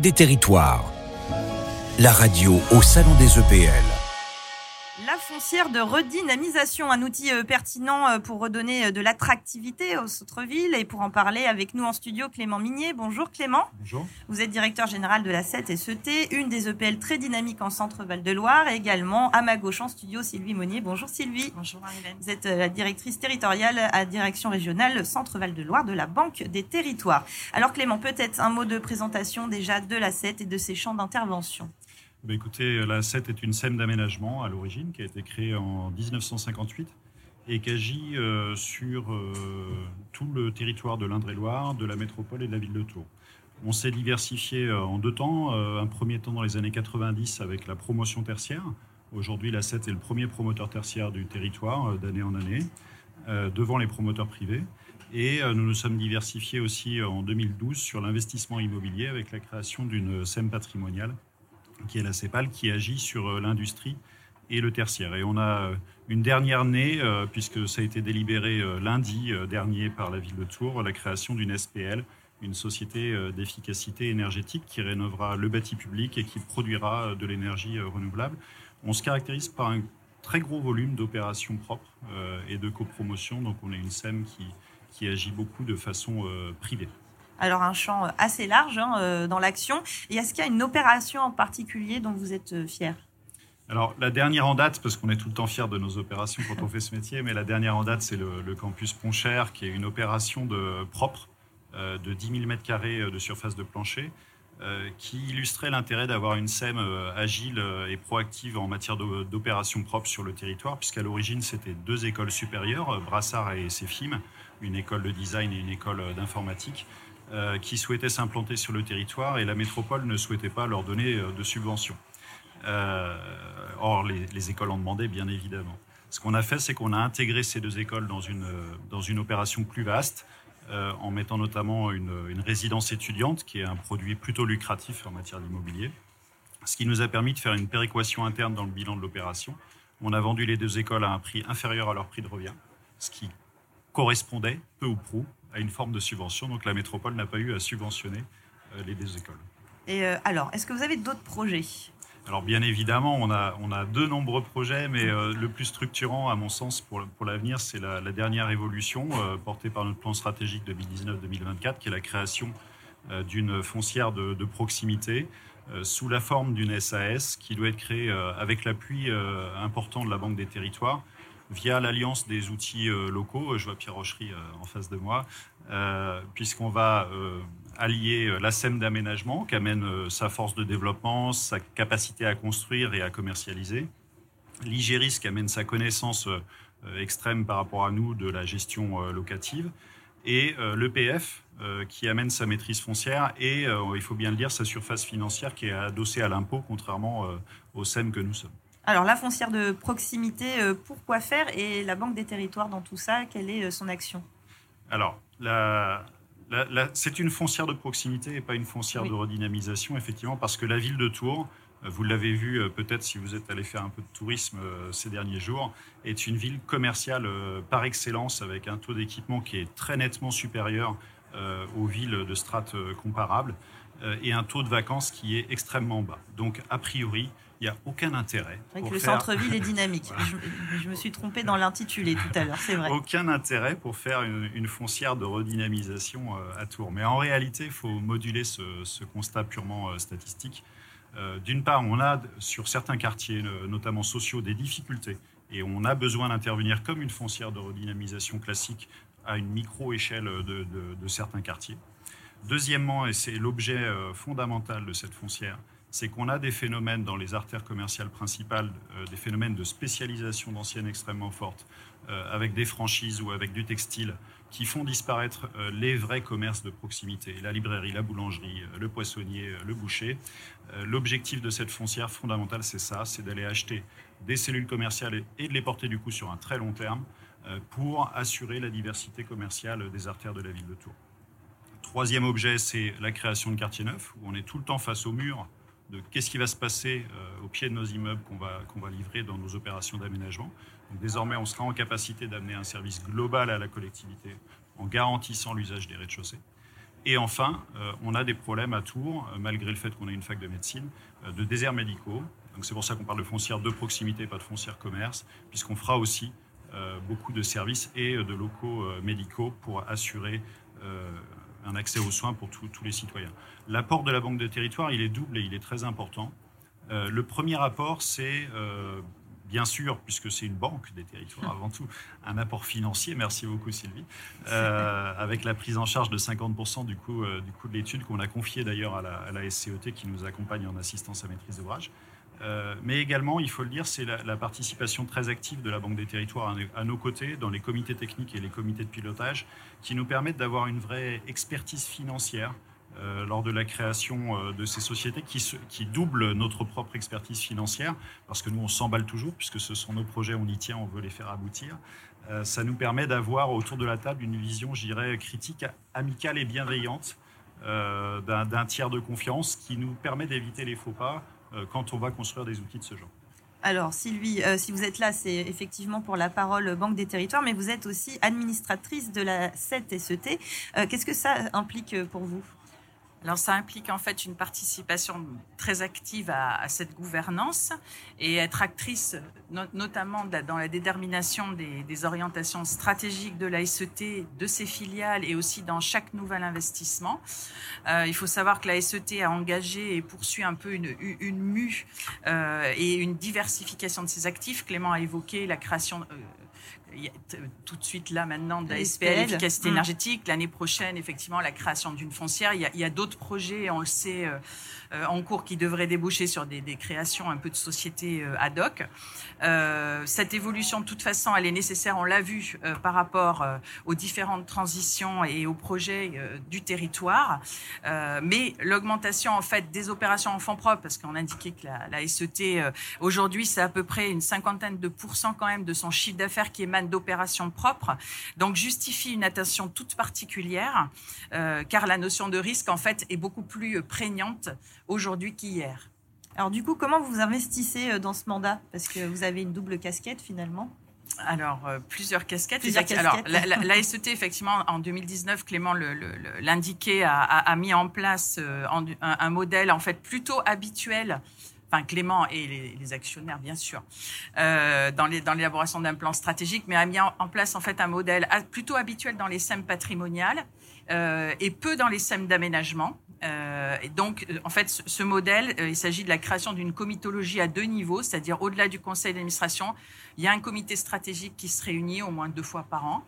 Banque des Territoires, la radio au salon des EPL. La foncière de redynamisation, un outil pertinent pour redonner de l'attractivité aux autres villes. Et pour en parler avec nous en studio, Clément Mignet. Bonjour Clément. Bonjour. Vous êtes directeur général de la SET et SCET, une des EPL très dynamiques en Centre-Val-de-Loire. Et également, à ma gauche en studio, Sylvie Mosnier. Bonjour Sylvie. Bonjour Marie-Hélène. Vous êtes la directrice territoriale à direction régionale Centre-Val-de-Loire de la Banque des Territoires. Alors Clément, peut-être un mot de présentation déjà de la SET et de ses champs d'intervention. Écoutez, la SET est une SEM d'aménagement à l'origine qui a été créée en 1958 et qui agit sur tout le territoire de l'Indre-et-Loire, de la métropole et de la ville de Tours. On s'est diversifié en deux temps. Un premier temps dans les années 90 avec la promotion tertiaire. Aujourd'hui, la SET est le premier promoteur tertiaire du territoire d'année en année devant les promoteurs privés. Et nous nous sommes diversifiés aussi en 2012 sur l'investissement immobilier avec la création d'une SEM patrimoniale qui est la CEPAL, qui agit sur l'industrie et le tertiaire. Et on a une dernière année, puisque ça a été délibéré lundi dernier par la ville de Tours, la création d'une SPL, une société d'efficacité énergétique qui rénovera le bâti public et qui produira de l'énergie renouvelable. On se caractérise par un très gros volume d'opérations propres et de copromotion. Donc on est une SEM qui agit beaucoup de façon privée. Alors un champ assez large dans l'action. Et est-ce qu'il y a une opération en particulier dont vous êtes fier ? Alors la dernière en date, parce qu'on est tout le temps fier de nos opérations quand on fait ce métier, mais la dernière en date c'est le campus Ponchère, qui est une opération de 10 000 m² de surface de plancher, qui illustrait l'intérêt d'avoir une SEM agile et proactive en matière d'opérations propres sur le territoire, puisqu'à l'origine c'était deux écoles supérieures, Brassard et Sefim, une école de design et une école d'informatique, qui souhaitaient s'implanter sur le territoire et la métropole ne souhaitait pas leur donner de subventions. Or, les écoles en demandaient, bien évidemment. Ce qu'on a fait, c'est qu'on a intégré ces deux écoles dans une opération plus vaste, en mettant notamment une résidence étudiante, qui est un produit plutôt lucratif en matière d'immobilier, ce qui nous a permis de faire une péréquation interne dans le bilan de l'opération. On a vendu les deux écoles à un prix inférieur à leur prix de revient, ce qui correspondait, peu ou prou, à une forme de subvention, donc la métropole n'a pas eu à subventionner les deux écoles. Et alors, est-ce que vous avez d'autres projets ? Alors bien évidemment, on a de nombreux projets, mais le plus structurant à mon sens pour l'avenir, c'est la dernière évolution portée par notre plan stratégique 2019-2024, qui est la création d'une foncière de proximité sous la forme d'une SAS, qui doit être créée avec l'appui important de la Banque des Territoires, via l'alliance des outils locaux. Je vois Pierre Rocherie en face de moi, puisqu'on va allier la SEM d'aménagement, qui amène sa force de développement, sa capacité à construire et à commercialiser, l'IGERIS, qui amène sa connaissance extrême par rapport à nous de la gestion locative, et l'EPF, qui amène sa maîtrise foncière et, il faut bien le dire, sa surface financière, qui est adossée à l'impôt, contrairement aux SEM que nous sommes. Alors, la foncière de proximité, pourquoi faire ? Et la Banque des Territoires dans tout ça, quelle est son action ? Alors, c'est une foncière de proximité et pas une foncière de redynamisation, effectivement, parce que la ville de Tours, vous l'avez vu peut-être si vous êtes allé faire un peu de tourisme ces derniers jours, est une ville commerciale par excellence, avec un taux d'équipement qui est très nettement supérieur aux villes de strates comparables et un taux de vacances qui est extrêmement bas. Donc, a priori, il n'y a aucun intérêt. C'est vrai que le centre-ville est dynamique. Voilà. Je me suis trompé dans l'intitulé tout à l'heure, c'est vrai. Aucun intérêt pour faire une foncière de redynamisation à Tours. Mais en réalité, il faut moduler ce constat purement statistique. D'une part, on a sur certains quartiers, notamment sociaux, des difficultés. Et on a besoin d'intervenir comme une foncière de redynamisation classique à une micro-échelle de certains quartiers. Deuxièmement, et c'est l'objet fondamental de cette foncière, c'est qu'on a des phénomènes dans les artères commerciales principales, des phénomènes de spécialisation d'anciennes extrêmement fortes, avec des franchises ou avec du textile, qui font disparaître les vrais commerces de proximité, la librairie, la boulangerie, le poissonnier, le boucher. L'objectif de cette foncière fondamentale, c'est ça, c'est d'aller acheter des cellules commerciales et de les porter du coup sur un très long terme pour assurer la diversité commerciale des artères de la ville de Tours. Troisième objet, c'est la création de quartiers neufs, où on est tout le temps face au mur de qu'est-ce qui va se passer au pied de nos immeubles qu'on va livrer dans nos opérations d'aménagement. Donc, désormais, on sera en capacité d'amener un service global à la collectivité en garantissant l'usage des rez-de-chaussée. Et enfin, on a des problèmes à Tours, malgré le fait qu'on ait une fac de médecine, de déserts médicaux. Donc c'est pour ça qu'on parle de foncière de proximité, pas de foncière commerce, puisqu'on fera aussi beaucoup de services et de locaux médicaux pour assurer un accès aux soins pour tous les citoyens. L'apport de la Banque des Territoires, il est double et il est très important. Le premier apport, c'est, bien sûr, puisque c'est une banque des territoires avant tout, un apport financier, merci beaucoup Sylvie, avec la prise en charge de 50% du coût de l'étude qu'on a confié d'ailleurs à la SCET qui nous accompagne en assistance à maîtrise d'ouvrage. Mais également, il faut le dire, c'est la participation très active de la Banque des Territoires à nos côtés, dans les comités techniques et les comités de pilotage, qui nous permettent d'avoir une vraie expertise financière lors de la création de ces sociétés qui doublent notre propre expertise financière, parce que nous, on s'emballe toujours, puisque ce sont nos projets, on y tient, on veut les faire aboutir. Ça nous permet d'avoir autour de la table une vision, je dirais, critique, amicale et bienveillante d'un tiers de confiance qui nous permet d'éviter les faux pas quand on va construire des outils de ce genre. Alors Sylvie, si vous êtes là, c'est effectivement pour la parole Banque des Territoires, mais vous êtes aussi administratrice de la SET. Qu'est-ce que ça implique pour vous ? Alors ça implique en fait une participation très active à cette gouvernance et être actrice notamment dans la détermination des orientations stratégiques de la SET, de ses filiales et aussi dans chaque nouvel investissement. Il faut savoir que la SET a engagé et poursuit un peu une mue et une diversification de ses actifs. Clément a évoqué la création... tout de suite là maintenant de la SPL, efficacité énergétique. L'année prochaine, effectivement, la création d'une foncière. Il y a d'autres projets, on le sait, en cours qui devraient déboucher sur des créations un peu de sociétés ad hoc. Cette évolution, de toute façon, elle est nécessaire, on l'a vu, par rapport aux différentes transitions et aux projets du territoire. Mais l'augmentation, en fait, des opérations en fonds propres, parce qu'on indiquait que la SET, aujourd'hui, c'est à peu près une 50% quand même de son chiffre d'affaires qui émane d'opérations propres, donc justifie une attention toute particulière, car la notion de risque, en fait, est beaucoup plus prégnante aujourd'hui qu'hier. Alors du coup, comment vous investissez dans ce mandat ? Parce que vous avez une double casquette, finalement. Alors, plusieurs casquettes. Alors, la SET, effectivement, en 2019, Clément l'indiquait, a mis en place un modèle, en fait, plutôt habituel. Enfin, Clément et les actionnaires, bien sûr, dans l'élaboration d'un plan stratégique, mais a mis en place en fait un modèle plutôt habituel dans les SEM patrimoniales et peu dans les SEM d'aménagement. Et donc, en fait, ce modèle, il s'agit de la création d'une comitologie à 2 niveaux, c'est-à-dire au-delà du conseil d'administration, il y a un comité stratégique qui se réunit au moins 2 fois par an,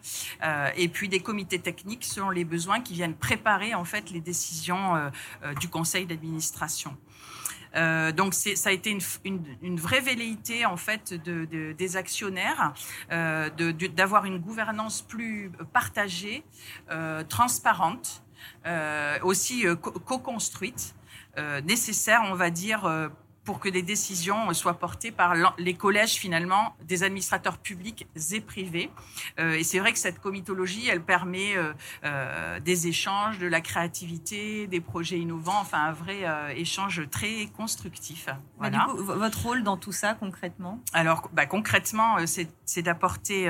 et puis des comités techniques selon les besoins qui viennent préparer en fait les décisions du conseil d'administration. Donc ça a été une vraie velléité en fait des actionnaires d'avoir une gouvernance plus partagée, transparente, aussi co-construite, nécessaire, on va dire, pour que des décisions soient portées par les collèges, finalement, des administrateurs publics et privés. Et c'est vrai que cette comitologie, elle permet des échanges, de la créativité, des projets innovants, enfin un vrai échange très constructif. Mais voilà. Du coup, votre rôle dans tout ça, concrètement ? Alors, concrètement, c'est d'apporter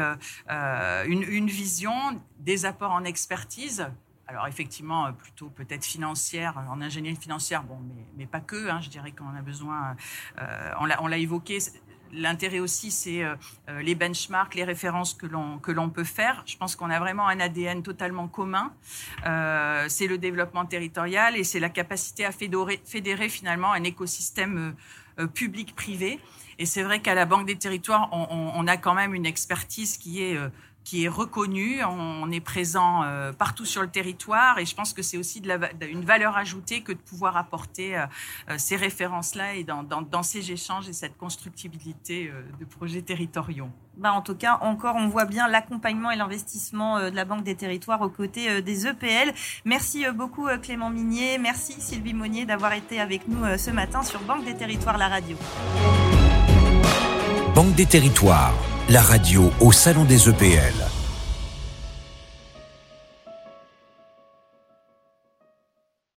une vision, des apports en expertise. Alors effectivement, plutôt peut-être financière, en ingénierie financière, bon, mais pas que, je dirais qu'on en a besoin, on l'a évoqué. L'intérêt aussi, c'est les benchmarks, les références que l'on peut faire. Je pense qu'on a vraiment un ADN totalement commun. C'est le développement territorial et c'est la capacité à fédérer finalement un écosystème public-privé. Et c'est vrai qu'à la Banque des Territoires, on a quand même une expertise qui est reconnu, on est présent partout sur le territoire et je pense que c'est aussi une valeur ajoutée que de pouvoir apporter ces références-là et dans ces échanges et cette constructibilité de projets territoriaux. En tout cas, encore, on voit bien l'accompagnement et l'investissement de la Banque des Territoires aux côtés des EPL. Merci beaucoup Clément Mignet, merci Sylvie Mosnier d'avoir été avec nous ce matin sur Banque des Territoires, la radio. Banque des Territoires, la radio au Salon des EPL.